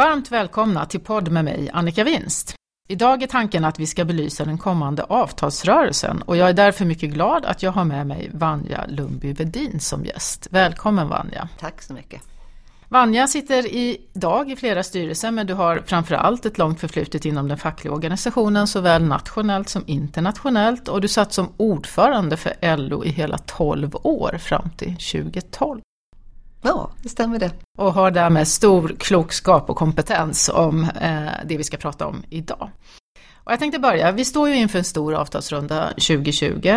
Varmt välkomna till podd med mig, Annika Winst. Idag är tanken att vi ska belysa den kommande avtalsrörelsen och jag är därför mycket glad att jag har med mig Vanja Lundby-Wedin som gäst. Välkommen Vanja. Tack så mycket. Vanja sitter idag i flera styrelser, men du har framförallt ett långt förflutet inom den fackliga organisationen såväl nationellt som internationellt, och du satt som ordförande för LO i hela 12 år fram till 2012. Ja, det stämmer det. Och har därmed stor klokskap och kompetens om det vi ska prata om idag. Och jag tänkte börja, vi står ju inför en stor avtalsrunda 2020. Det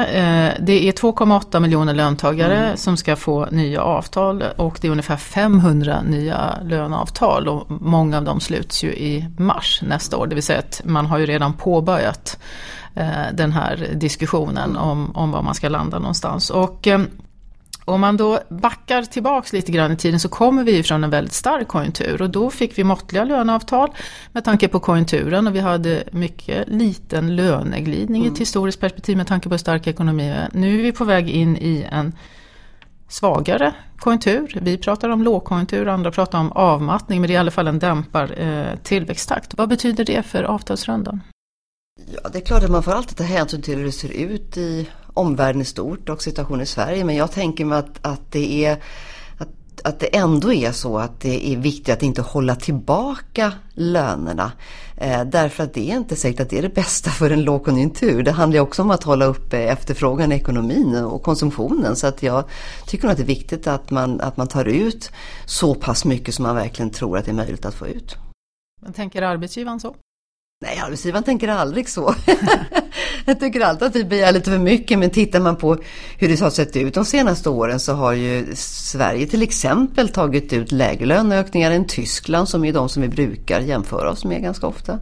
är 2,8 miljoner löntagare som ska få nya avtal, och det är ungefär 500 nya löneavtal, och många av dem sluts ju i mars nästa år. Det vill säga att man har ju redan påbörjat den här diskussionen om var man ska landa någonstans. Och om man då backar tillbaks lite grann i tiden så kommer vi från en väldigt stark konjunktur, och då fick vi måttliga löneavtal med tanke på konjunkturen, och vi hade mycket liten löneglidning i ett historiskt perspektiv med tanke på starka ekonomier. Nu är vi på väg in i en svagare konjunktur. Vi pratar om lågkonjunktur, andra pratar om avmattning, men det är i alla fall en dämpar tillväxttakt. Vad betyder det för avtalsrundan? Ja, det är klart att man får alltid ta hänsyn till hur det ser ut i omvärlden i stort och situationen i Sverige, men jag tänker mig att det ändå är så att det är viktigt att inte hålla tillbaka lönerna, därför att det är inte säkert att det är det bästa för en lågkonjunktur. Det handlar också om att hålla uppe efterfrågan i ekonomin och konsumtionen, så att jag tycker nog att det är viktigt att man tar ut så pass mycket som man verkligen tror att det är möjligt att få ut. Men tänker arbetsgivaren så? Nej, arbetsgivaren tänker aldrig så. Jag tycker alltid att vi begär lite för mycket, men tittar man på hur det har sett ut de senaste åren så har ju Sverige till exempel tagit ut lägre löneökningar än Tyskland, som är de som vi brukar jämföra oss med ganska ofta.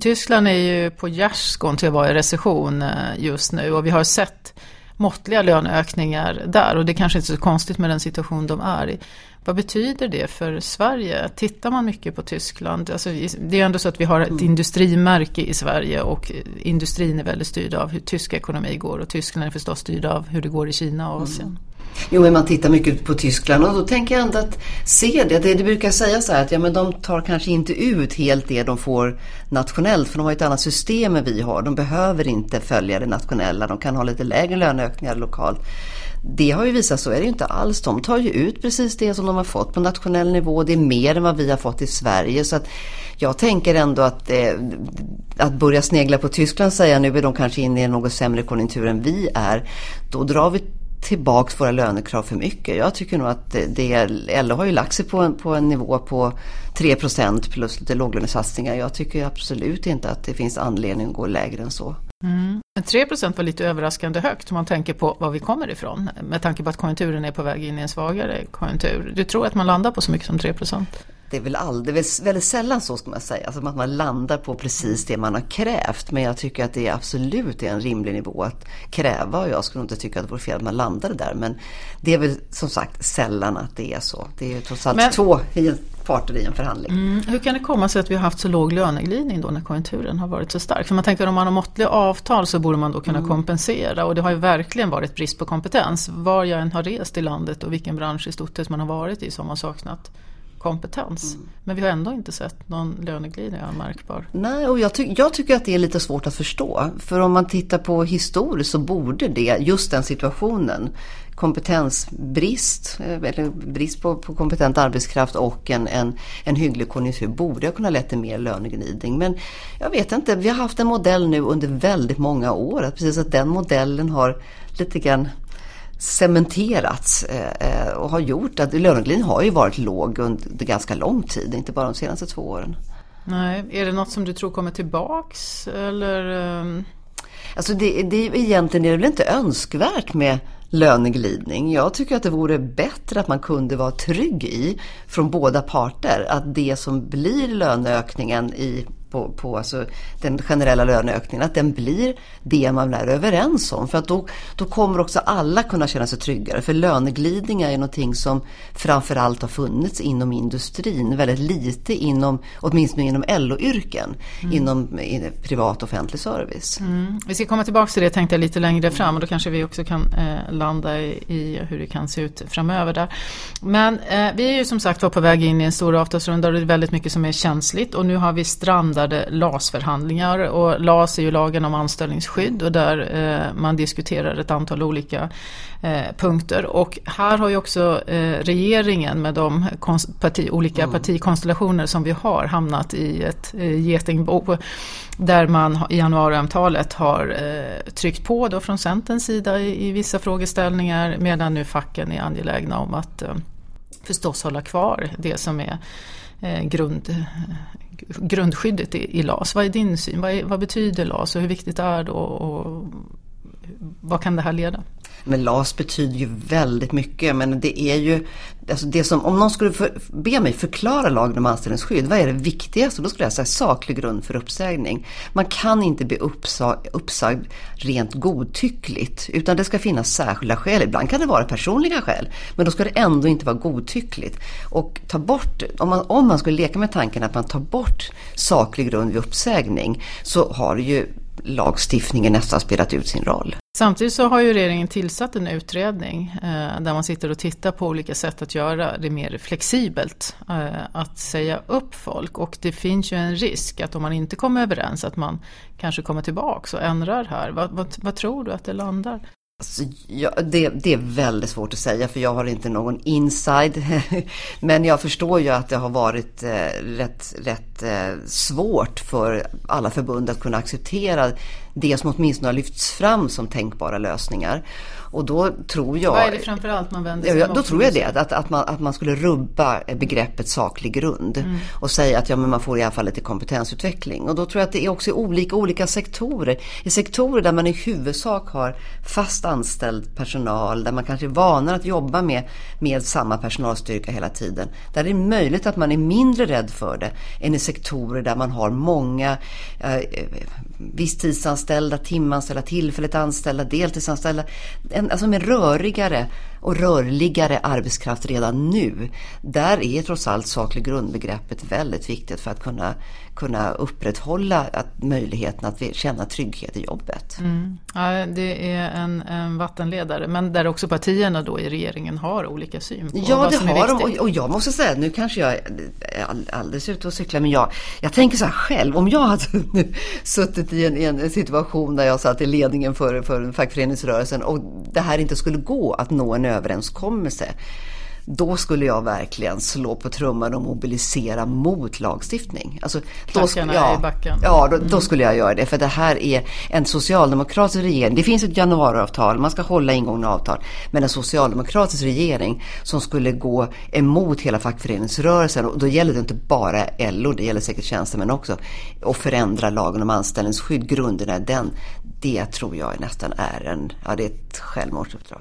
Tyskland är ju på gärdsgården till att vara i recession just nu, och vi har sett måttliga löneökningar där, och det kanske inte är så konstigt med den situation de är i. Vad betyder det för Sverige? Tittar man mycket på Tyskland? Alltså, det är ändå så att vi har ett industrimärke i Sverige, och industrin är väldigt styrd av hur tysk ekonomi går, och Tyskland är förstås styrd av hur det går i Kina och Asien. Jo, men man tittar mycket på Tyskland, och då tänker jag ändå att se det brukar säga så här att ja, men de tar kanske inte ut helt det de får nationellt, för de har ju ett annat system än vi har. De behöver inte följa det nationella, de kan ha lite lägre löneökningar lokalt. Det har ju visat så är det ju inte alls. De tar ju ut precis det som de har fått på nationell nivå. Det är mer än vad vi har fått i Sverige. Så att jag tänker ändå att börja snegla på Tyskland och säga nu är de kanske inne i något sämre konjunktur än vi är. Då drar vi tillbaka våra lönekrav för mycket. Jag tycker nog att LO har ju lagt sig på en nivå på 3% plus lite låglönesatsningar. Jag tycker absolut inte att det finns anledning att gå lägre än så. 3% var lite överraskande högt om man tänker på var vi kommer ifrån, med tanke på att konjunkturen är på väg in i en svagare konjunktur. Du tror att man landar på så mycket som 3%? Det är väl väldigt sällan så, ska man säga, alltså att man landar på precis det man har krävt, men jag tycker att det är absolut en rimlig nivå att kräva, och jag skulle inte tycka att det vore fel att man landade där, men det är väl som sagt sällan att det är så. Det är ju trots allt två parter i en förhandling. Hur kan det komma sig att vi har haft så låg löneglidning då när konjunkturen har varit så stark? För man tänker att om man har måttliga avtal så borde man då kunna kompensera, och det har ju verkligen varit brist på kompetens. Var jag än har rest i landet och vilken bransch i stort sett man har varit i som har saknat kompetens. Men vi har ändå inte sett någon löneglidning märkbar. Nej, och jag tycker att det är lite svårt att förstå. För om man tittar på historiskt så borde det, just den situationen, kompetensbrist eller brist på kompetent arbetskraft och en hygglig konjunktur borde ha kunnat leda till mer löneglidning. Men jag vet inte, vi har haft en modell nu under väldigt många år, att den modellen har lite grann cementerats och har gjort att löneglidningen har ju varit låg under ganska lång tid, inte bara de senaste 2 åren. Nej, är det något som du tror kommer tillbaks? Eller? Alltså egentligen är det väl inte önskvärt med löneglidning. Jag tycker att det vore bättre att man kunde vara trygg i från båda parter att det som blir löneökningen i på alltså den generella löneökningen, att den blir det man är överens om, för att då kommer också alla kunna känna sig tryggare, för löneglidningar är någonting som framförallt har funnits inom industrin, väldigt lite inom, åtminstone inom LO-yrken, inom privat offentlig service. Vi ska komma tillbaka till det, tänkte jag, lite längre fram, och då kanske vi också kan landa i hur det kan se ut framöver där. Men vi är ju som sagt var på väg in i en stor avtalsrunda, och det är väldigt mycket som är känsligt, och nu har vi strandade LAS-förhandlingar, och LAS är ju lagen om anställningsskydd, och där man diskuterar ett antal olika punkter, och här har ju också regeringen med de olika partikonstellationer som vi har hamnat i ett getingbo, där man i januariavtalet har tryckt på då från Centerns sida i vissa frågeställningar, medan nu facken är angelägna om att förstås hålla kvar det som är grundskyddet i LAS. Vad är din syn? Vad betyder LAS och hur viktigt det är då, och vad kan det här leda? Men LAS betyder ju väldigt mycket, men det är ju alltså det som, om någon skulle be mig förklara lagen om anställningsskydd, vad är det viktigaste? Då skulle jag säga saklig grund för uppsägning. Man kan inte bli uppsagd rent godtyckligt, utan det ska finnas särskilda skäl. Ibland kan det vara personliga skäl, men då ska det ändå inte vara godtyckligt. Och ta bort, om man skulle leka med tanken att man tar bort saklig grund vid uppsägning, så har ju lagstiftningen nästan spelat ut sin roll. Samtidigt så har ju regeringen tillsatt en utredning där man sitter och tittar på olika sätt att göra det mer flexibelt att säga upp folk, och det finns ju en risk att om man inte kommer överens att man kanske kommer tillbaka och ändrar här. Vad tror du att det landar? Alltså, det är väldigt svårt att säga, för jag har inte någon inside, men jag förstår ju att det har varit rätt svårt för alla förbund att kunna acceptera det som åtminstone har lyfts fram som tänkbara lösningar. Och då tror jag... Vad är det framförallt man vänder sig? Då tror jag det, att man skulle rubba begreppet saklig grund och säga att men man får i alla fall lite kompetensutveckling. Och då tror jag att det är också olika sektorer. I sektorer där man i huvudsak har fast anställd personal, där man kanske är vanar att jobba med samma personalstyrka hela tiden, där det är möjligt att man är mindre rädd för det än i sektorer där man har många visstidsanställda, timanställda, tillfälligt anställda, deltidsanställda, alltså med rörigare och rörligare arbetskraft redan nu. Där är trots allt saklig grundbegreppet väldigt viktigt för att kunna upprätthålla möjligheten att känna trygghet i jobbet. Ja, det är en vattenledare, men där också partierna då i regeringen har olika syn på vad som är viktigt. Ja, det har de, och jag måste säga, nu kanske jag är alldeles ute och cyklar, men jag tänker så här själv, om jag hade nu suttit i en situation där jag satt i ledningen för fackföreningsrörelsen och det här inte skulle gå att nå en överenskommelse, då skulle jag verkligen slå på trumman och mobilisera mot lagstiftning. Alltså, då skulle jag göra det, för det här är en socialdemokratisk regering. Det finns ett januariavtal, man ska hålla ingångna avtal, men en socialdemokratisk regering som skulle gå emot hela fackföreningsrörelsen, och då gäller det inte bara LO, det gäller säkert tjänstemän också, och förändra lagen om anställningsskydd, grunderna är den. Det tror jag nästan är ett självmordsuppdrag.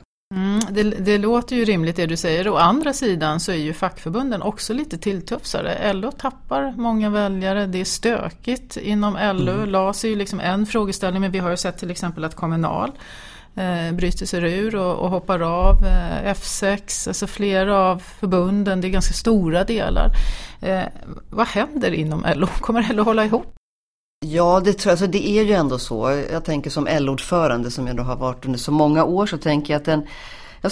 Det låter ju rimligt det du säger. Å andra sidan så är ju fackförbunden också lite tilltufsare. LO tappar många väljare, det är stökigt inom LO. LAS är ju liksom en frågeställning, men vi har ju sett till exempel att Kommunal bryter sig ur och hoppar av F6, alltså flera av förbunden, det är ganska stora delar. Vad händer inom LO? Kommer LO hålla ihop? Ja, det tror jag. Så det är ju ändå så. Jag tänker som LO-ordförande som jag då har varit under så många år, så tänker jag att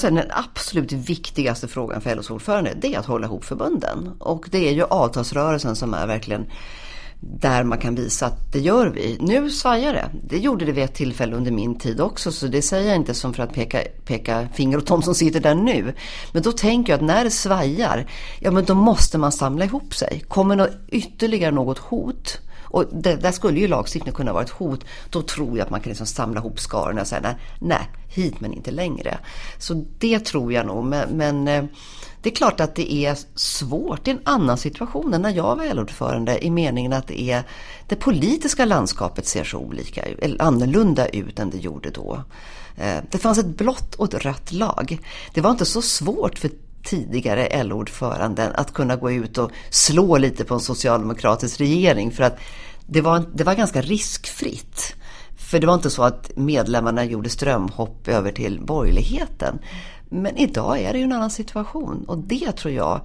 den absolut viktigaste frågan för LO-ordförande, det är att hålla ihop förbunden. Och det är ju avtalsrörelsen som är verkligen där man kan visa att det gör vi. Nu svajar det. Det gjorde det vid ett tillfälle under min tid också, så det säger jag inte som för att peka finger åt dem som sitter där nu. Men då tänker jag att när det svajar, men då måste man samla ihop sig. Kommer det ytterligare något hot? Och där skulle ju lagstiftningen kunna vara ett hot. Då tror jag att man kan liksom samla ihop skarorna och säga nej, hit men inte längre. Så det tror jag nog. Men det är klart att det är svårt i en annan situation än när jag var LO-ordförande, i meningen att det politiska landskapet ser så olika, eller annorlunda ut än det gjorde då. Det fanns ett blått och ett rött lag. Det var inte så svårt för tidigare LO-ordföranden att kunna gå ut och slå lite på en socialdemokratisk regering, för att Det var ganska riskfritt. För det var inte så att medlemmarna gjorde strömhopp över till borgerligheten. Men idag är det ju en annan situation och det tror jag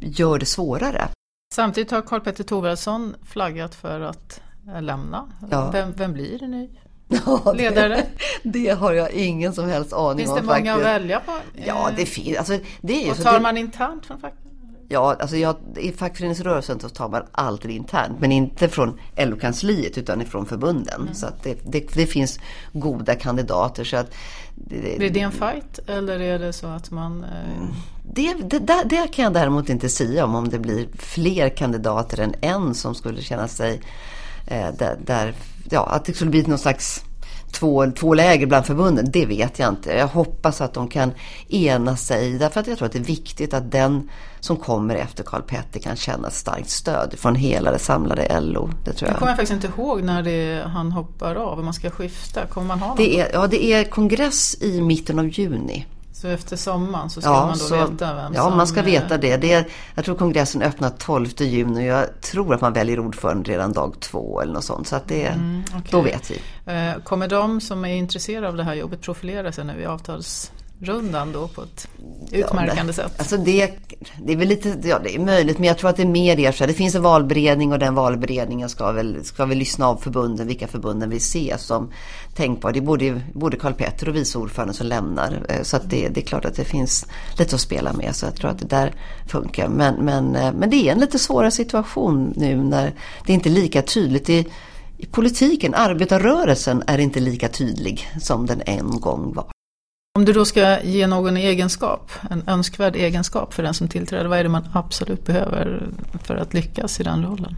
gör det svårare. Samtidigt har Karl Petter Tovarsson flaggat för att lämna. Ja. Vem blir det nu? Ja, ledare? Det har jag ingen som helst aning om. Finns det många faktiskt att välja på? Ja, det finns. Alltså, det är och tar man internt från facket? Ja, alltså i fackföreningsrörelsen så tar man alltid internt, men inte från LO-kansliet utan från förbunden. Mm. Så att det finns goda kandidater. Så att blir det en fight eller är det så att man... Det kan jag däremot inte säga om det blir fler kandidater än en som skulle känna sig... att det skulle bli någon slags två läger bland förbunden, det vet jag inte. Jag hoppas att de kan ena sig, därför att jag tror att det är viktigt att den som kommer efter Karl Petter kan känna ett starkt stöd från hela det samlade LO. Det tror jag. Kommer jag faktiskt inte ihåg när han hoppar av och man ska skifta. Kommer man ha någon? Det är kongress i mitten av juni. Så efter sommaren så ska man då veta vem som... Ja, man ska veta det. Jag tror kongressen öppnar 12 juni och jag tror att man väljer ordförande redan dag 2 eller något sånt. Så att då vet vi. Kommer de som är intresserade av det här jobbet profilera sig nu i avtalsrundan då på ett utmärkande sätt? Alltså det är väl lite... Ja, det är möjligt, men jag tror att det är mer det. Det finns en valberedning och den valberedningen ska vi lyssna av förbunden, vilka förbunden vi ser som... Tänk på, det är både Karl Petter och vice ordförande som lämnar, så att det är klart att det finns lite att spela med, så jag tror att det där funkar, men det är en lite svårare situation nu när det inte är lika tydligt i politiken. Arbetarrörelsen är inte lika tydlig som den en gång var. Om du då ska ge någon egenskap, en önskvärd egenskap för den som tillträder, vad är det man absolut behöver för att lyckas i den rollen?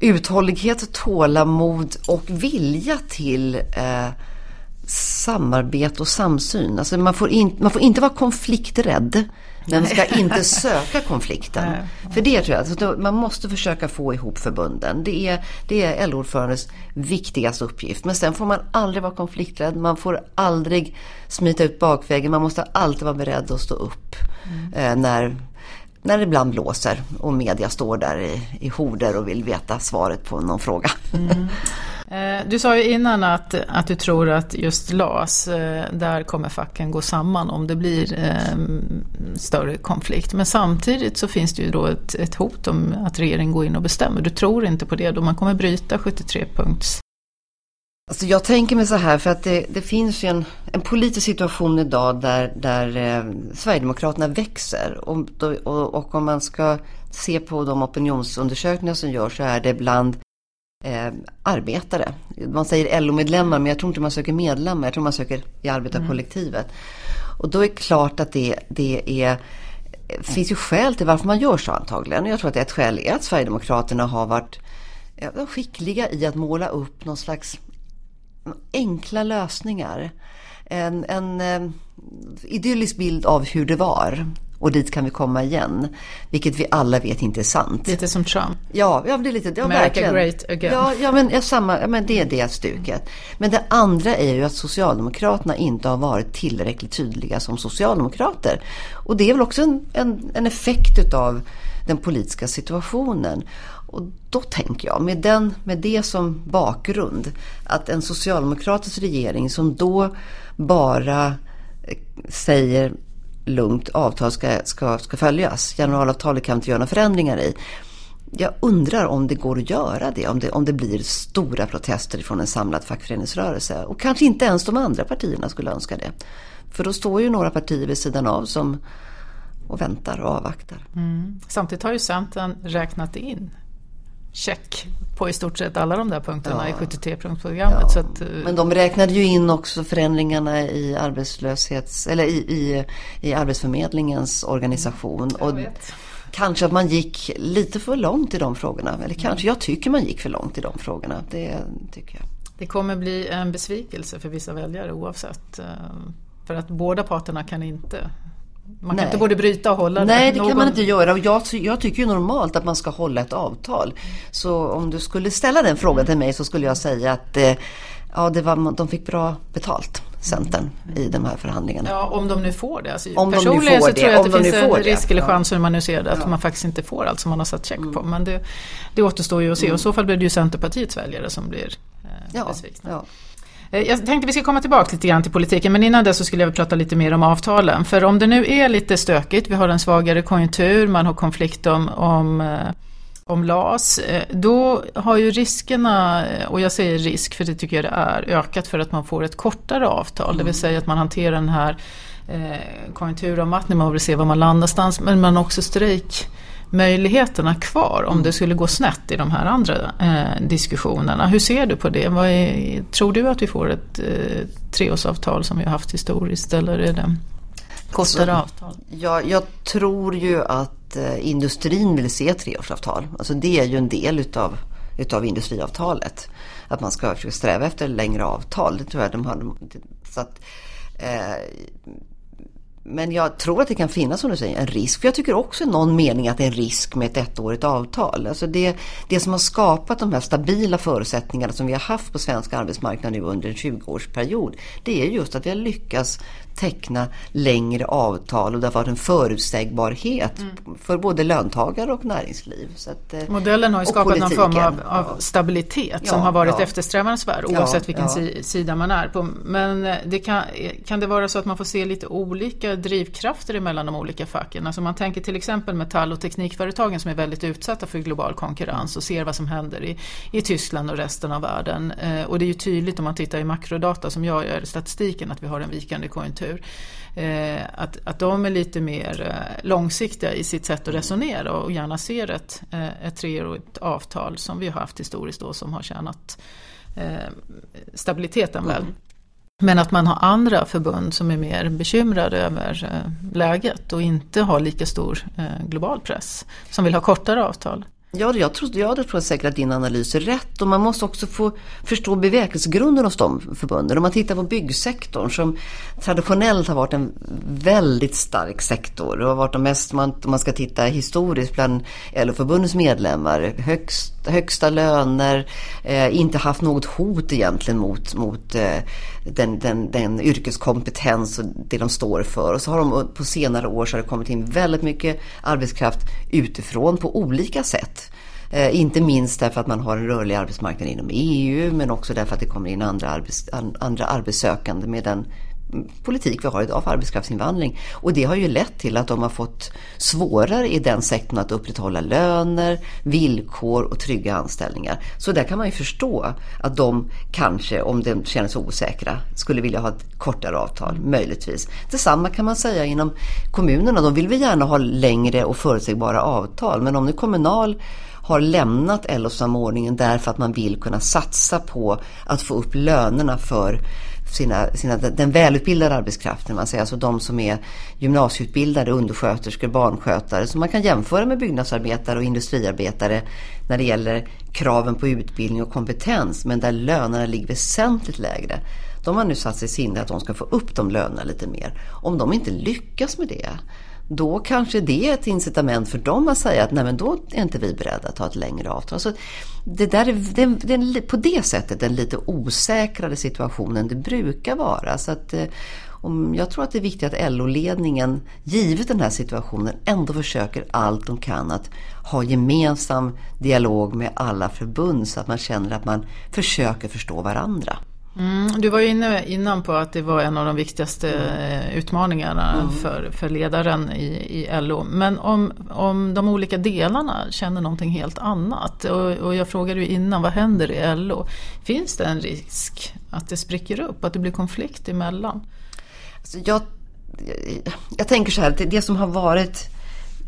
Uthållighet, tålamod och vilja till samarbete och samsyn. Alltså man får inte vara konflikträdd. Man ska inte söka konflikten. För det tror jag. Man måste försöka få ihop förbunden. Det är LO-ordförandens viktigaste uppgift. Men sen får man aldrig vara konflikträdd. Man får aldrig smita ut bakvägen. Man måste alltid vara beredd att stå upp när det ibland blåser och media står där i horder och vill veta svaret på någon fråga. Du sa ju innan att du tror att just LAS, där kommer facken gå samman om det blir större konflikt. Men samtidigt så finns det ju då ett hot om att regeringen går in och bestämmer. Du tror inte på det då man kommer bryta 73-punkts? Alltså jag tänker mig så här, för att det finns ju en politisk situation idag där Sverigedemokraterna växer och om man ska se på de opinionsundersökningar som görs så är det bland arbetare. Man säger LO-medlemmar, men jag tror inte man söker medlemmar, jag tror man söker i arbetarkollektivet. Och då är klart att det finns ju skäl till varför man gör så antagligen. Jag tror att ett skäl är att Sverigedemokraterna har varit skickliga i att måla upp någon slags enkla lösningar, en idyllisk bild av hur det var och dit kan vi komma igen, vilket vi alla vet inte är sant. Lite som Trump. Ja, det är lite det, America verkligen. Great again. Men det är det stuket. Men det andra är ju att Socialdemokraterna inte har varit tillräckligt tydliga som socialdemokrater. Och det är väl också en effekt utav den politiska situationen. Och då tänker jag, med det som bakgrund, att en socialdemokratisk regering som då bara säger lugnt avtal ska följas, generalavtalet kan inte göra några förändringar i. Jag undrar om det går att göra det, om det blir stora protester från en samlad fackföreningsrörelse. Och kanske inte ens de andra partierna skulle önska det. För då står ju några partier vid sidan av som och väntar och avvaktar. Samtidigt har ju Centern räknat in check på i stort sett alla de där punkterna i 73-punktsprogrammet. Så att, men de räknade ju in också förändringarna i i arbetsförmedlingens organisation. Och kanske att man gick lite för långt i de frågorna. Eller kanske jag tycker man gick för långt i de frågorna. Det tycker jag. Det kommer bli en besvikelse för vissa väljare oavsett. För att båda parterna kan inte... Man kan inte både bryta och hålla. Nej, det kan man inte göra. Och jag tycker ju normalt att man ska hålla ett avtal. Så om du skulle ställa den frågan till mig så skulle jag säga att de fick bra betalt. Centern i de här förhandlingarna. Ja, om de nu får det. Alltså, om personligen de nu får så det, tror jag att det finns en risk eller chans hur man nu ser det, att man faktiskt inte får allt som man har satt check på. Men det återstår ju att se. Och i så fall blir det ju Centerpartiets väljare som blir besvikna. Ja. Jag tänkte vi ska komma tillbaka lite grann till politiken, men innan det så skulle jag prata lite mer om avtalen. För om det nu är lite stökigt, vi har en svagare konjunktur, man har konflikt om LAS, då har ju riskerna, och jag säger risk för det tycker jag det är, ökat för att man får ett kortare avtal. Det vill säga att man hanterar den här konjunkturavmattningen, man vill se var man landar stans, men man har också strejkmöjligheterna kvar om det skulle gå snett i de här andra diskussionerna. Hur ser du på det? Tror du att vi får ett treårsavtal som vi har haft historiskt, eller är det kortare avtal? Jag tror ju att industrin vill se treårsavtal. Alltså det är ju en del utav industriavtalet. Att man ska försöka sträva efter längre avtal. Det tror jag de har. Så att, men jag tror att det kan finnas, som du säger, en risk. För jag tycker också i någon mening att det är en risk med ett ettårigt avtal. Alltså det som har skapat de här stabila förutsättningarna som vi har haft på svenska arbetsmarknaden nu under en 20-årsperiod, det är just att vi har lyckats teckna längre avtal, och det har varit en förutsägbarhet för både löntagare och näringsliv. Så att, modellen har ju skapat någon form av stabilitet som har varit eftersträvansvärd oavsett vilken sida man är på. Men det kan det vara så att man får se lite olika drivkrafter mellan de olika facken? Alltså man tänker till exempel metall- och teknikföretagen som är väldigt utsatta för global konkurrens och ser vad som händer i Tyskland och resten av världen. Och det är ju tydligt om man tittar i makrodata som jag gör i statistiken att vi har en vikande konjunktur. Att de är lite mer långsiktiga i sitt sätt att resonera och gärna ser ett treårigt avtal som vi har haft historiskt då, som har tjänat stabiliteten väl. Men att man har andra förbund som är mer bekymrade över läget och inte har lika stor global press, som vill ha kortare avtal. Ja, jag tror säkert att din analys är rätt, och man måste också få förstå bevekelsegrunden hos de förbunden. Om man tittar på byggsektorn som traditionellt har varit en väldigt stark sektor, det har varit de mest, om man ska titta historiskt bland LO-förbundens medlemmar, högsta löner, inte haft något hot egentligen mot den yrkeskompetens och det de står för. Och så har de på senare år så har det kommit in väldigt mycket arbetskraft utifrån på olika sätt. Inte minst därför att man har en rörlig arbetsmarknad inom EU, men också därför att det kommer in andra arbetssökande med den politik vi har idag för arbetskraftsinvandring, och det har ju lett till att de har fått svårare i den sektorn att upprätthålla löner, villkor och trygga anställningar. Så där kan man ju förstå att de kanske, om de känns osäkra, skulle vilja ha ett kortare avtal, möjligtvis. Detsamma kan man säga inom kommunerna, de vill vi gärna ha längre och förutsägbara avtal, men om nu Kommunal har lämnat LO-samordningen därför att man vill kunna satsa på att få upp lönerna för den välutbildade arbetskraften, man säger, alltså de som är gymnasieutbildade, undersköterskor, barnskötare, som man kan jämföra med byggnadsarbetare och industriarbetare när det gäller kraven på utbildning och kompetens, men där lönerna ligger väsentligt lägre. De har nu satt sig i sinne att de ska få upp de lönerna lite mer. Om de inte lyckas med det, då kanske det är ett incitament för dem att säga att nej, men då är inte vi beredda att ta ett längre avtal. Alltså, det är på det sättet den lite osäkrare situationen det brukar vara. Så att, jag tror att det är viktigt att LO-ledningen, givet den här situationen, ändå försöker allt de kan att ha gemensam dialog med alla förbund så att man känner att man försöker förstå varandra. Du var ju inne innan på att det var en av de viktigaste utmaningarna för ledaren i LO. Men om de olika delarna känner någonting helt annat, och jag frågade ju innan, vad händer i LO? Finns det en risk att det spricker upp, att det blir konflikt emellan? Alltså jag tänker så här, det som har varit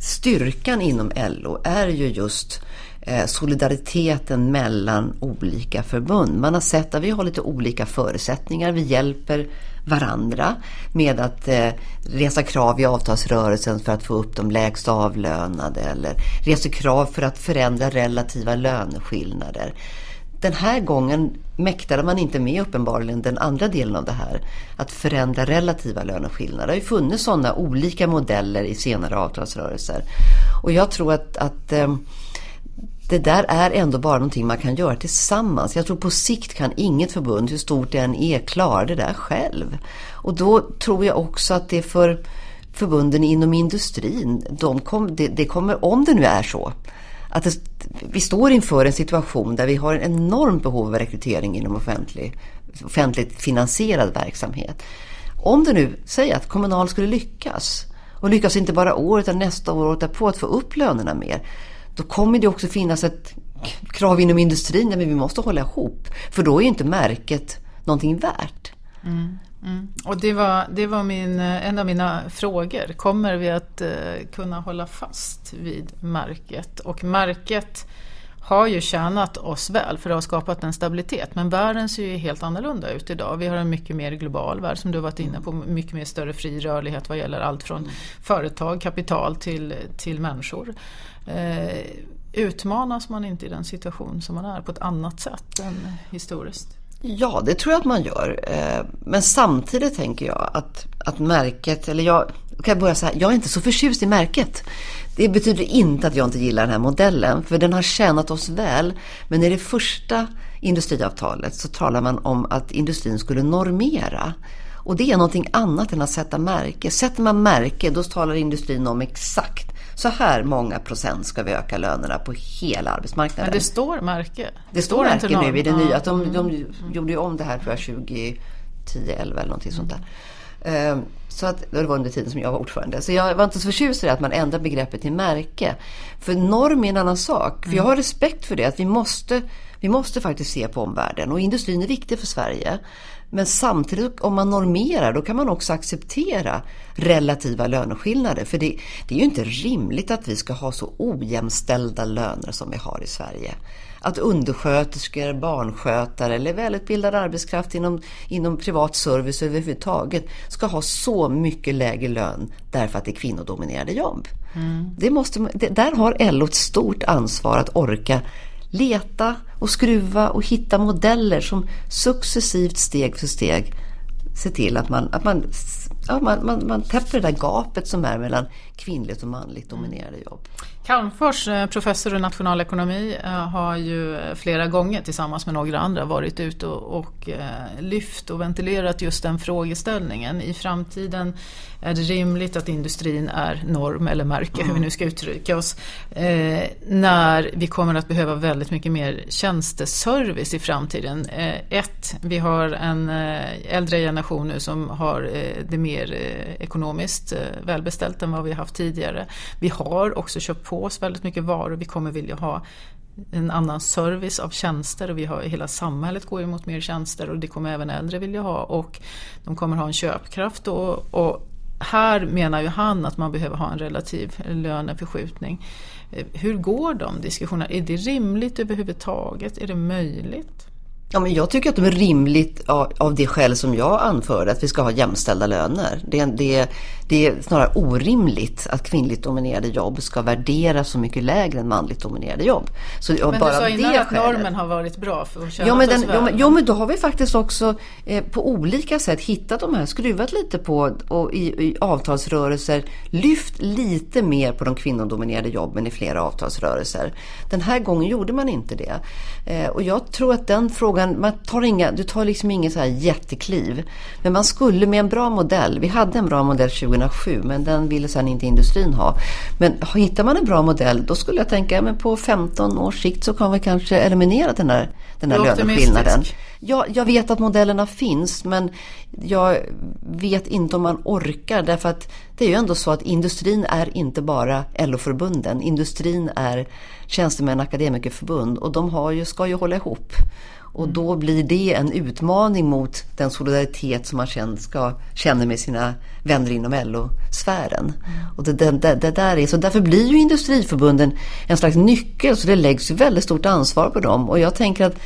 styrkan inom LO är ju just solidariteten mellan olika förbund. Man har sett att vi har lite olika förutsättningar. Vi hjälper varandra med att resa krav i avtalsrörelsen för att få upp de lägst avlönade, eller resa krav för att förändra relativa löneskillnader. Den här gången mäktade man inte med uppenbarligen den andra delen av det här, att förändra relativa löneskillnader. Det har ju funnits sådana olika modeller i senare avtalsrörelser. Och jag tror att det där är ändå bara någonting man kan göra tillsammans. Jag tror på sikt kan inget förbund, hur stort det än är, klara det där själv. Och då tror jag också att det är för förbunden inom industrin, det kommer, om det nu är så att vi står inför en situation där vi har en enormt behov av rekrytering inom offentligt finansierad verksamhet. Om det nu säger att Kommunal skulle lyckas, och lyckas inte bara året utan nästa år därpå att få upp lönerna mer, då kommer det också finnas ett krav inom industrin där vi måste hålla ihop, för då är inte märket någonting värt. Och det var en av mina frågor. Kommer vi att kunna hålla fast vid märket? Och märket har ju tjänat oss väl, för det har skapat en stabilitet. Men världen ser ju helt annorlunda ut idag. Vi har en mycket mer global värld, som du varit inne på. Mycket mer större fri rörlighet vad gäller allt från företag, kapital till människor. Utmanas man inte i den situation som man är på ett annat sätt än historiskt? Ja, det tror jag att man gör. Men samtidigt tänker jag att märket, eller jag kan börja så här, jag är inte så förtjust i märket. Det betyder inte att jag inte gillar den här modellen, för den har tjänat oss väl. Men i det första industriavtalet så talar man om att industrin skulle normera. Och det är någonting annat än att sätta märke. Sätter man märke, då talar industrin om exakt så här många procent ska vi öka lönerna på hela arbetsmarknaden. Men det står märke. Det står märke nu i det nya. Att de gjorde ju om det här för 2010, 11 eller någonting sånt där. Så att, det var under tiden som jag var ordförande. Så jag var inte så förtjust i det att man ändrar begreppet till märke. För norm är en annan sak. För jag har respekt för det. Att vi måste faktiskt se på omvärlden. Och industrin är viktig för Sverige. Men samtidigt, om man normerar, då kan man också acceptera relativa löneskillnader. För det är ju inte rimligt att vi ska ha så ojämställda löner som vi har i Sverige. Att undersköterskor, barnskötare eller välutbildad arbetskraft inom privat service överhuvudtaget ska ha så mycket lägre lön därför att det är kvinnodominerade jobb. Där har LO ett stort ansvar att orka leta och skruva och hitta modeller som successivt, steg för steg, ser till att man täpper det där gapet som är mellan kvinnligt och manligt dominerade jobb. Kalmfors, professor i nationalekonomi, har ju flera gånger tillsammans med några andra varit ute och lyft och ventilerat just den frågeställningen. I framtiden är det rimligt att industrin är norm eller märke, hur vi nu ska uttrycka oss, när vi kommer att behöva väldigt mycket mer tjänsteservice i framtiden. Vi har en äldre generation nu som har det mer ekonomiskt välbeställt än vad vi haft tidigare. Vi har också köpt på oss väldigt mycket varor. Vi kommer vilja ha en annan service av tjänster, och vi har, hela samhället går emot mer tjänster, och det kommer även äldre vilja ha, och de kommer ha en köpkraft och här menar ju han att man behöver ha en relativ löneförskjutning. Hur går de diskussionerna? Är det rimligt överhuvudtaget? Är det möjligt? Ja, men jag tycker att det är rimligt av det skäl som jag anförde, att vi ska ha jämställda löner. Det är snarare orimligt att kvinnligt dominerade jobb ska värderas så mycket lägre än manligt dominerade jobb. Så, men bara du sa innan att normen har varit bra för att men då har vi faktiskt också på olika sätt hittat de här, skruvat lite på, och i avtalsrörelser lyft lite mer på de kvinnodominerade jobben i flera avtalsrörelser. Den här gången gjorde man inte det. Och jag tror att den frågan, du tar liksom inget så här jättekliv, men man skulle med en bra modell, vi hade en bra modell 2007, men den ville sedan inte industrin ha, men hittar man en bra modell, då skulle jag tänka, men på 15 års sikt så kan vi kanske eliminera den här löneskillnaden. Jag vet att modellerna finns, men jag vet inte om man orkar, därför att det är ju ändå så att industrin är inte bara LO-förbunden, industrin är tjänstemän och akademikerförbund, och de ska ju hålla ihop. Och då blir det en utmaning mot den solidaritet som man känner med sina vänner inom LO-sfären. Och det där är så. Därför blir ju industriförbunden en slags nyckel, så det läggs ju väldigt stort ansvar på dem. Och jag tänker att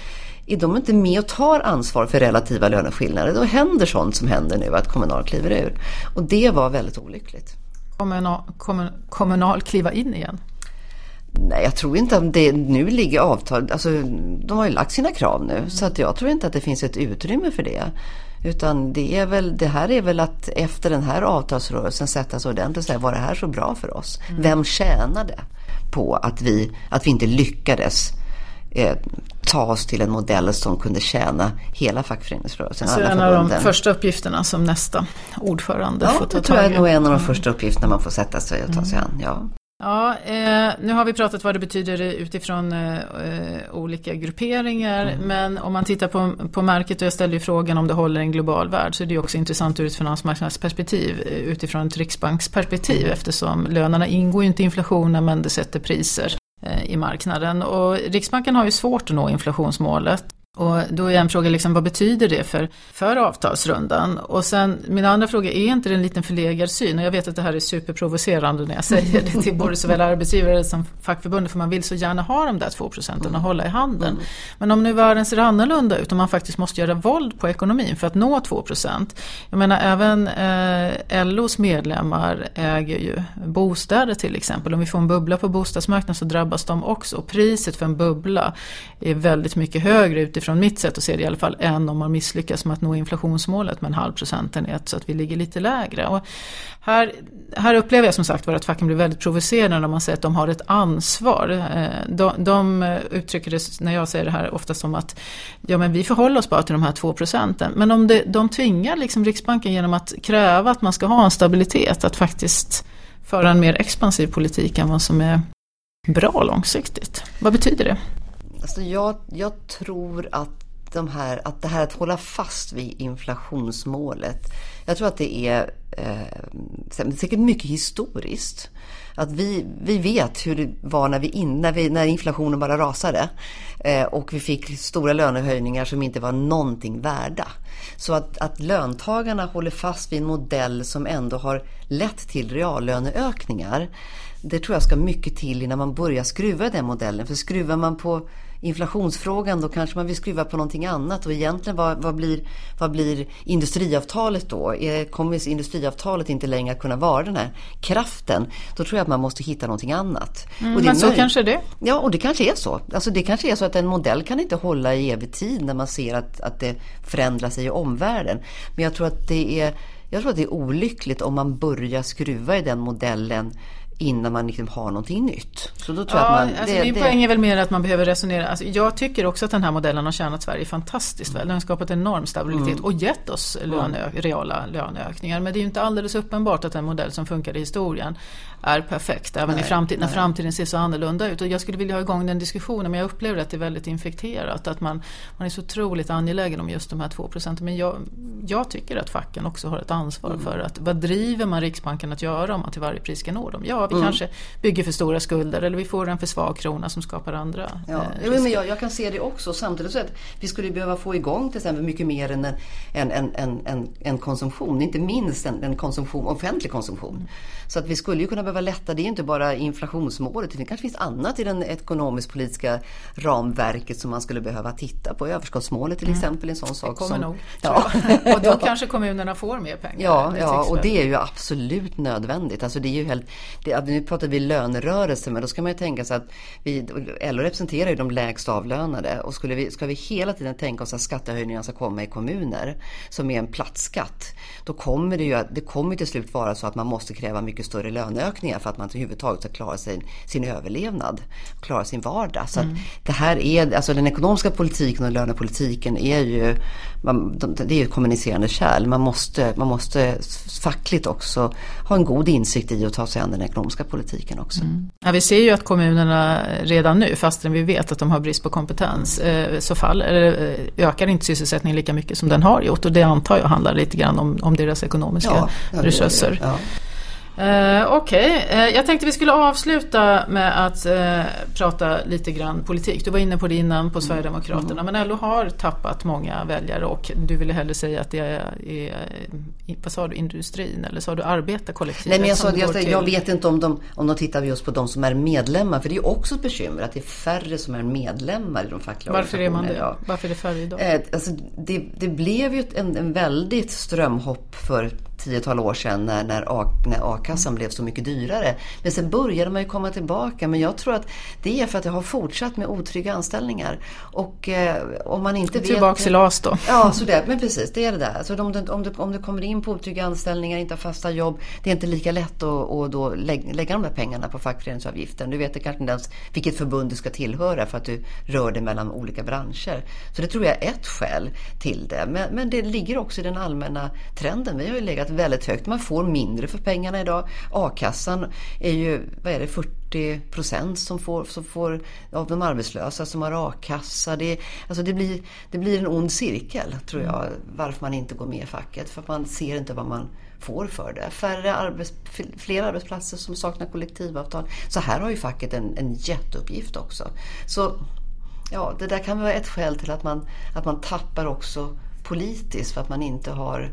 är de inte med och tar ansvar för relativa löneskillnader, då händer sånt som händer nu, att Kommunal kliver ur. Och det var väldigt olyckligt. Kommer Kommunal kliva in igen? Nej, jag tror inte att det nu ligger avtal. Alltså, de har ju lagt sina krav nu, så att jag tror inte att det finns ett utrymme för det. Utan det här är väl att efter den här avtalsrörelsen sätta sig ordentligt och säga, var det här så bra för oss? Mm. Vem tjänade på att vi inte lyckades ta oss till en modell som kunde tjäna hela fackföreningsrörelsen? Så en av de första uppgifterna som nästa ordförande får ta tag i. Ja, det tror jag är nog en av de första uppgifterna man får sätta sig och ta sig an, ja. Ja, nu har vi pratat vad det betyder utifrån olika grupperingar, men om man tittar på market, och jag ställer ju frågan om det håller en global värld, så är det också intressant ur ett finansmarknadsperspektiv, utifrån ett riksbanksperspektiv, eftersom lönerna ingår ju inte i inflationen, men det sätter priser i marknaden, och Riksbanken har ju svårt att nå inflationsmålet. Och då är en fråga liksom, vad betyder det för avtalsrundan? Och sen min andra fråga, är inte det en liten förlegad syn? Och jag vet att det här är superprovocerande när jag säger det till både såväl arbetsgivare som fackförbundet, för man vill så gärna ha de där 2% att hålla i handen. Men om nu världen ser annorlunda ut och man faktiskt måste göra våld på ekonomin för att nå 2%. Jag menar, även LOs medlemmar äger ju bostäder till exempel. Om vi får en bubbla på bostadsmarknaden så drabbas de också. Och priset för en bubbla är väldigt mycket högre utifrån från mitt sätt att se det i alla fall, än om man misslyckas med att nå inflationsmålet med 0,5%, så att vi ligger lite lägre. Och här upplever jag som sagt att facken blir väldigt provocerade när man säger att de har ett ansvar. De uttrycker det, när jag säger det här, ofta som att ja, men vi förhåller oss bara till de här 2%. Men om de tvingar liksom Riksbanken genom att kräva att man ska ha en stabilitet, att faktiskt föra en mer expansiv politik än vad som är bra långsiktigt. Vad betyder det? Alltså jag tror att, det här att hålla fast vid inflationsmålet, jag tror att det är säkert mycket historiskt. Att vi vet hur det var när inflationen bara rasade och vi fick stora lönehöjningar som inte var någonting värda. Så att löntagarna håller fast vid en modell som ändå har lett till reallöneökningar, det tror jag ska mycket till innan man börjar skruva den modellen. För skruvar man på inflationsfrågan, då kanske man vill skruva på någonting annat. Och egentligen, vad blir industriavtalet då? Kommer industriavtalet inte längre att kunna vara den här kraften? Då tror jag att man måste hitta någonting annat. Och det men så kanske det? Ja, och det kanske är så. Alltså, det kanske är så att en modell kan inte hålla i evig tid när man ser att det förändrar sig i omvärlden. Men jag tror att det är olyckligt om man börjar skruva i den modellen innan man liksom har någonting nytt. Så då tror jag att min poäng är väl mer att man behöver resonera. Alltså, jag tycker också att den här modellen har tjänat Sverige fantastiskt väl. Den har skapat enorm stabilitet och gett oss reala löneökningar. Men det är ju inte alldeles uppenbart att en modell som funkar i historien är perfekt, även i framtiden, när framtiden ser så annorlunda ut. Och jag skulle vilja ha igång den diskussionen, men jag upplever att det är väldigt infekterat, att man är så otroligt angelägen om just de här 2%. Men jag tycker att facken också har ett ansvar för att, vad driver man Riksbanken att göra om man till varje pris ska nå dem? Ja, vi kanske bygger för stora skulder, eller vi får en för svag krona som skapar andra. Ja. Men jag kan se det också. Samtidigt så att vi skulle behöva få igång till exempel mycket mer än en konsumtion, inte minst en konsumtion, offentlig konsumtion. Mm. Så att vi skulle ju kunna behöva lätta, det är inte bara inflationsmålet, det kanske finns annat i den ekonomisk-politiska ramverket som man skulle behöva titta på. Överskottsmålet till exempel, en sån sak. Kommer som, nog, ja. Och då kanske kommunerna får mer pengar. Ja, och det är ju absolut nödvändigt. Alltså det är ju nu pratar vi lönerörelse, men då ska man ju tänka sig att LO representerar ju de lägst avlönade, och ska vi hela tiden tänka oss att skattehöjningar ska komma i kommuner som är en platsskatt, då kommer det kommer till slut vara så att man måste kräva mycket större löneökningar för att man överhuvudtaget ska klara sin överlevnad, klara sin vardag. Så att det här är, alltså den ekonomiska politiken och lönepolitiken är ju, det är ju kommunicerande kärl. Man måste fackligt också ha en god insikt i att ta sig an den ekonomiska politiken också. Ja, vi ser ju att kommunerna redan nu, fastän vi vet att de har brist på kompetens, så ökar inte sysselsättningen lika mycket som den har gjort, och det antar jag handlar lite grann om deras ekonomiska resurser. Ja. Okej, jag tänkte vi skulle avsluta med att prata lite grann politik. Du var inne på det innan på Sverigedemokraterna, men LO har tappat många väljare, och du ville hellre säga att det är, vad sa du, industrin, eller sa du arbetarkollektivet? Nej, men jag vet inte om de tittar just på de som är medlemmar, för det är också ett bekymmer att det är färre som är medlemmar i de fackliga organisationerna. Varför är man det? Varför är det färre idag? Alltså, det blev ju en väldigt strömhopp för tiotal år sedan när a-kassan blev så mycket dyrare. Men sen började man ju komma tillbaka, men jag tror att det är för att jag har fortsatt med otrygga anställningar. Och om man inte vet... Tillbaka till LAS då. Ja, så det, men precis, det är det där. Alltså, om du kommer in på otrygga anställningar, inte har fasta jobb, det är inte lika lätt att då lägga de här pengarna på fackföreningsavgiften. Du vet det kanske inte ens vilket förbund du ska tillhöra för att du rör dig mellan olika branscher. Så det tror jag är ett skäl till det. Men det ligger också i den allmänna trenden. Vi har ju legat väldigt högt. Man får mindre för pengarna idag. A-kassan är ju, vad är det, 40% som får av de arbetslösa som har a-kassa. Det blir en ond cirkel, tror jag, varför man inte går med i facket. För att man ser inte vad man får för det. Fler arbetsplatser som saknar kollektivavtal. Så här har ju facket en jätteuppgift också. Så ja, det där kan vara ett skäl till att man tappar också politiskt för att man inte har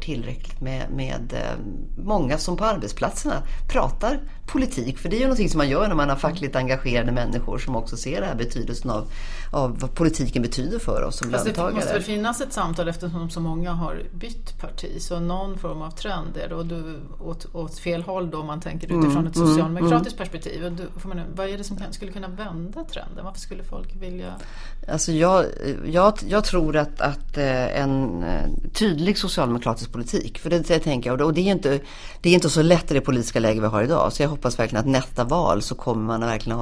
tillräckligt med många som på arbetsplatserna pratar politik. För det är ju någonting som man gör när man har fackligt engagerade människor som också ser det här betydelsen av vad politiken betyder för oss som löntagare. Det måste väl finnas ett samtal eftersom så många har bytt parti. Så någon form av trend är då du, åt fel håll då, om man tänker utifrån ett socialdemokratiskt perspektiv. Och vad är det som skulle kunna vända trenden? Varför skulle folk vilja... Alltså jag tror att en tydlig socialdemokratisk politik, för det tänker jag, och det är inte så lätt i det politiska läge vi har idag, så jag hoppas verkligen att nästa val så kommer man verkligen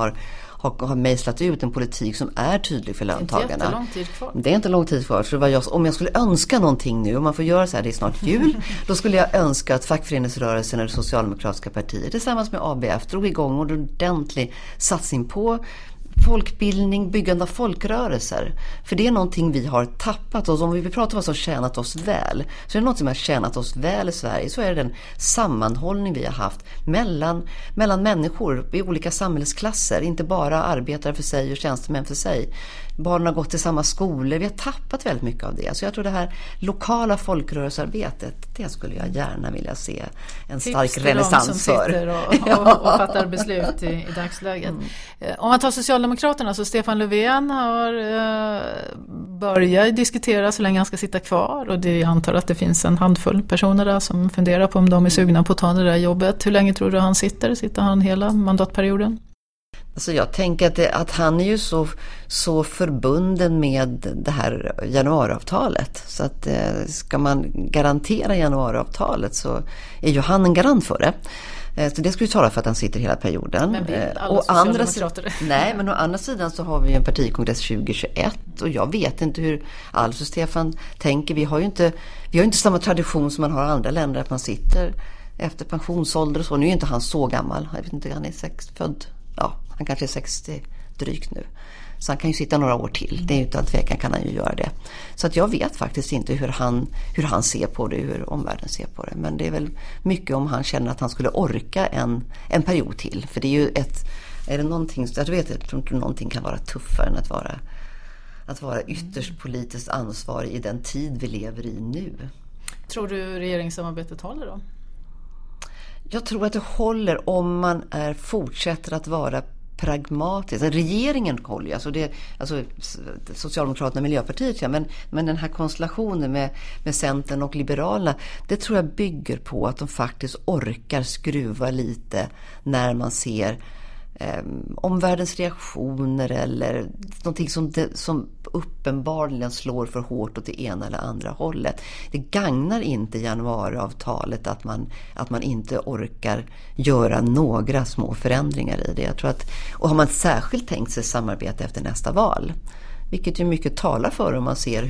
ha mejslat ut en politik som är tydlig för löntagarna. Det är inte lång tid kvar. Så om jag skulle önska någonting nu, om man får göra så här, det är snart jul, då skulle jag önska att fackföreningsrörelsen och det socialdemokratiska partiet tillsammans med ABF drog igång och ordentlig satsning på folkbildning, byggande av folkrörelser. För det är någonting vi har tappat oss. Om vi pratar om vad som tjänat oss väl, så är det något som har tjänat oss väl i Sverige, så är det den sammanhållning vi har haft mellan människor i olika samhällsklasser. Inte bara arbetare för sig och tjänstemän för sig. Barnen har gått till samma skolor. Vi har tappat väldigt mycket av det. Så jag tror det här lokala folkrörelsearbetet, det skulle jag gärna vilja se en stark renässans för. Tips till dem som sitter och fattar beslut i dagsläget. Om man tar Socialdemokraterna, så Stefan Löfven har börjat diskutera så länge han ska sitta kvar, och jag antar att det finns en handfull personer där som funderar på om de är sugna på att ta det där jobbet. Hur länge tror du han sitter? Sitter han hela mandatperioden? Alltså jag tänker att han är ju så förbunden med det här januariavtalet, så att ska man garantera januariavtalet så är ju han en garant för det. Så det skulle ju tala för att han sitter hela perioden. Men å andra sidan så har vi ju en partikongress 2021, och jag vet inte hur Alf och Stefan tänker. Vi har ju inte samma tradition som man har i andra länder, att man sitter efter pensionsålder och så. Nu är inte han så gammal. Jag vet inte, han är född. Ja, han kanske är 60 drygt nu. Så han kan ju sitta några år till. Det är ju utan tvekan kan han ju göra det. Så att jag vet faktiskt inte hur han ser på det, hur omvärlden ser på det. Men det är väl mycket om han känner att han skulle orka en period till. För det är ju jag tror inte någonting kan vara tuffare än att vara ytterst politiskt ansvarig i den tid vi lever i nu. Tror du regeringssamarbetet håller då? Jag tror att det håller om man fortsätter att vara pragmatisk. Regeringen håller ju, alltså Socialdemokraterna och Miljöpartiet, ja, men den här konstellationen med Centern och Liberalerna, det tror jag bygger på att de faktiskt orkar skruva lite när man ser omvärldens reaktioner eller någonting som uppenbarligen slår för hårt åt det ena eller andra hållet. Det gagnar inte januariavtalet att man inte orkar göra några små förändringar i det. Jag tror att, och har man särskilt tänkt sig samarbete efter nästa val, vilket ju mycket talar för om man ser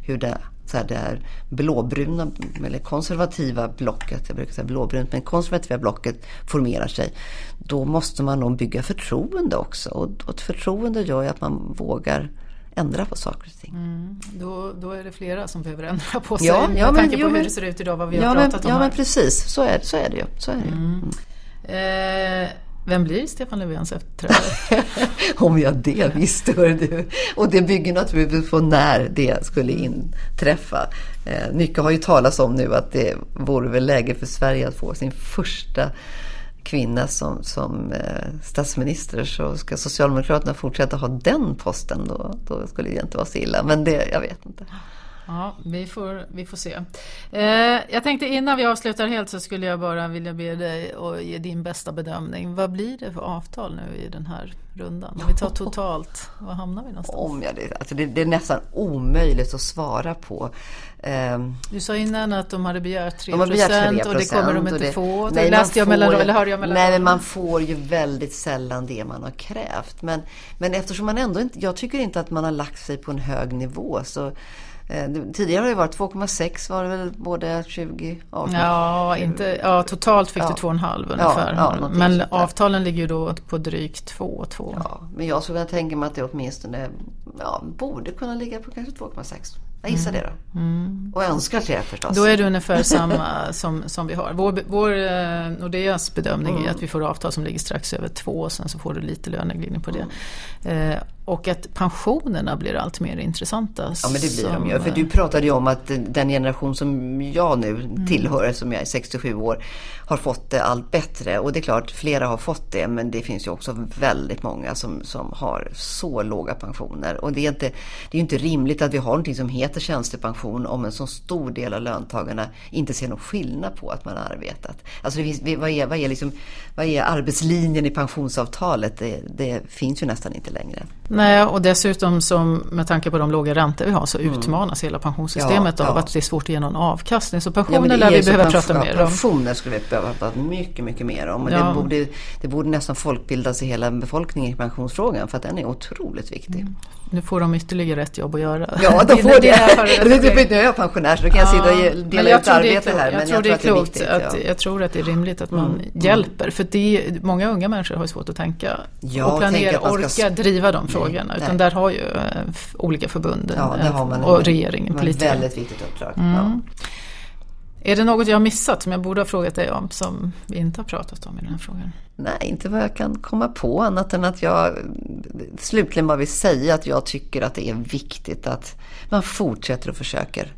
hur det där blåbruna eller konservativa blocket, jag brukar säga blåbrunt, men konservativa blocket formerar sig, då måste man nog bygga förtroende också, och ett förtroende gör ju att man vågar ändra på saker och ting. Då är det flera som behöver ändra på sig, med tanke på hur det ser ut idag, vad vi har pratat om här. Ja, men precis, så är det ju. Vem blir Stefan Löfvens efterträdare? Om jag det visste, hör du. Och det bygger naturligtvis på när det skulle inträffa. Mycket har ju talats om nu att det vore väl läge för Sverige att få sin första kvinna som statsminister, så ska Socialdemokraterna fortsätta ha den posten då skulle det inte vara så illa, men det, jag vet inte. Ja, vi får se. Jag tänkte innan vi avslutar helt så skulle jag bara vilja be dig och ge din bästa bedömning. Vad blir det för avtal nu i den här rundan? Om vi tar totalt, vad hamnar vi någonstans? Det är nästan omöjligt att svara på. Du sa innan att de hade begärt 3% och det kommer de inte få. Nej, men man får ju väldigt sällan det man har krävt. Men eftersom man ändå inte, jag tycker inte att man har lagt sig på en hög nivå så... Tidigare har det varit 2,6 var det väl både 2018. Totalt fick du 2,5 ungefär. Men avtalen ligger ju då på drygt 2,2. Ja, men jag skulle tänka mig att det åtminstone borde kunna ligga på kanske 2,6. Jag gissar det då. Mm. Och önskar det förstås. Då är det ungefär samma som vi har. Vår Nordeas bedömning är att vi får avtal som ligger strax över 2 och sen så får du lite löneglidning på det. Och att pensionerna blir allt mer intressanta. Ja, men det blir de ju. För du pratade ju om att den generation som jag nu tillhör, som jag är 67 år, har fått det allt bättre. Och det är klart, flera har fått det, men det finns ju också väldigt många som har så låga pensioner. Och det är inte rimligt att vi har någonting som heter tjänstepension om en så stor del av löntagarna inte ser någon skillnad på att man har arbetat. Alltså det finns, vad är arbetslinjen i pensionsavtalet? Det finns ju nästan inte längre. Nej, och dessutom med tanke på de låga räntor vi har så utmanas hela pensionssystemet av att det är svårt att ge någon avkastning. Så pensioner lär vi behöva prata mer om. Pensioner skulle vi behöva prata mycket mer om. Och det borde nästan folkbildas i hela befolkningen i pensionsfrågan för att den är otroligt viktig. Mm. Nu får de ytterligare ett jobb att göra. Ja, de får det. Nu är jag pensionär så kan jag sitta och dela ut arbete här. Men jag tror att det är klokt. Jag tror att det är rimligt att man hjälper. För många unga människor har svårt att tänka och planera och orka driva de frågorna. Utan där har ju olika förbund och regeringen. Det är ett väldigt viktigt uppdrag. Mm. Ja. Är det något jag har missat som jag borde ha frågat dig om som vi inte har pratat om i den här frågan? Nej, inte vad jag kan komma på annat än att jag slutligen bara vill säga att jag tycker att det är viktigt att man fortsätter och försöker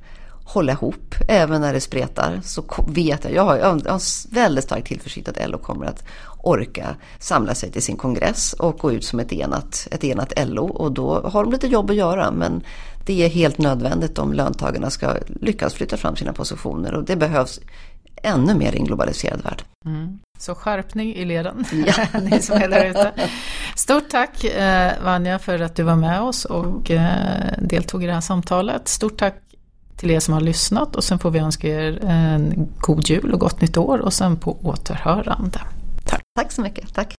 hålla ihop. Även när det spretar så vet jag har väldigt stark tillförsikt att LO kommer att orka samla sig till sin kongress och gå ut som ett enat LO, och då har de lite jobb att göra, men det är helt nödvändigt om löntagarna ska lyckas flytta fram sina positioner, och det behövs ännu mer i en globaliserad värld. Mm. Så skärpning i leden, ni som är där ute. Stort tack Vanja för att du var med oss och deltog i det här samtalet. Stort tack till er som har lyssnat, och sen får vi önska er en god jul och gott nytt år och sen på återhörande. Tack så mycket, tack.